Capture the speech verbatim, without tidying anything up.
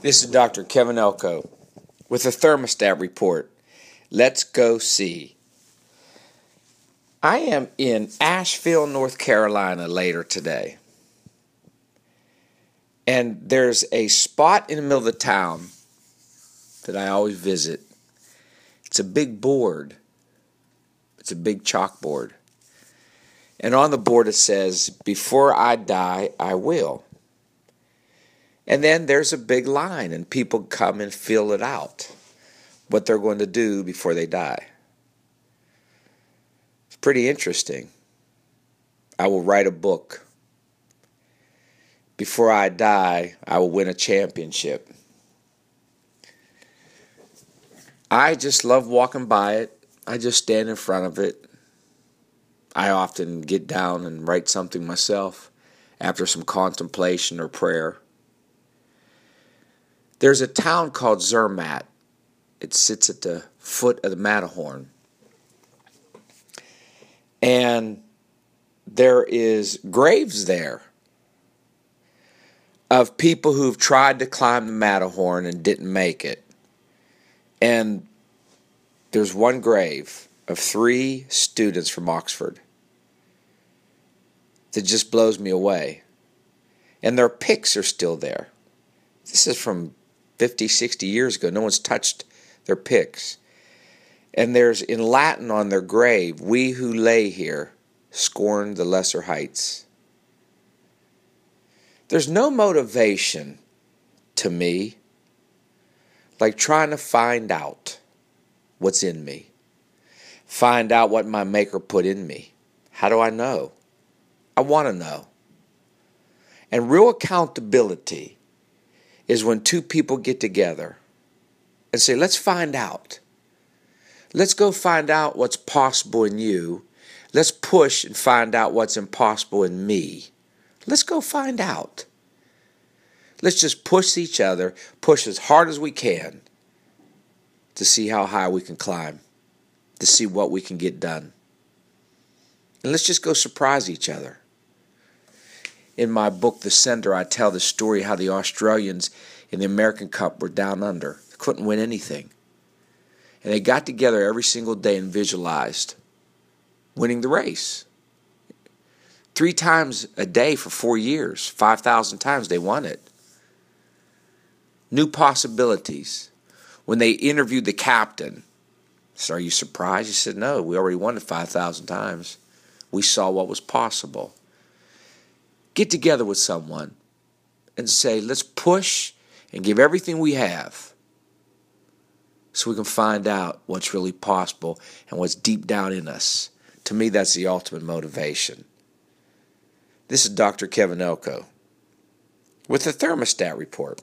This is Doctor Kevin Elko with a thermostat report. Let's go see. I am in Asheville, North Carolina later today. And there's a spot in the middle of the town that I always visit. It's a big board. It's a big chalkboard. And on the board it says, "Before I die, I will." And then there's a big line, and people come and fill it out, what they're going to do before they die. It's pretty interesting. I will write a book. Before I die, I will win a championship. I just love walking by it. I just stand in front of it. I often get down and write something myself after some contemplation or prayer. There's a town called Zermatt. It sits at the foot of the Matterhorn. And there is graves there of people who've tried to climb the Matterhorn and didn't make it. And there's one grave of three students from Oxford that just blows me away. And their pics are still there. This is from fifty, sixty years ago. No one's touched their pics. And there's in Latin on their grave, "We who lay here scorn the lesser heights." There's no motivation to me like trying to find out what's in me, find out what my maker put in me. How do I know? I want to know. And real accountability is when two people get together and say, let's find out. Let's go find out what's possible in you. Let's push and find out what's impossible in me. Let's go find out. Let's just push each other, push as hard as we can to see how high we can climb, to see what we can get done. And let's just go surprise each other. In my book, The Sender, I tell the story how the Australians in the American Cup were down under. They couldn't win anything. And they got together every single day and visualized winning the race. Three times a day for four years, five thousand times they won it. New possibilities. When they interviewed the captain, so are you surprised? He said, no, we already won it five thousand times. We saw what was possible. Get together with someone and say, let's push and give everything we have so we can find out what's really possible and what's deep down in us. To me, that's the ultimate motivation. This is Doctor Kevin Elko with the Thermostat Report.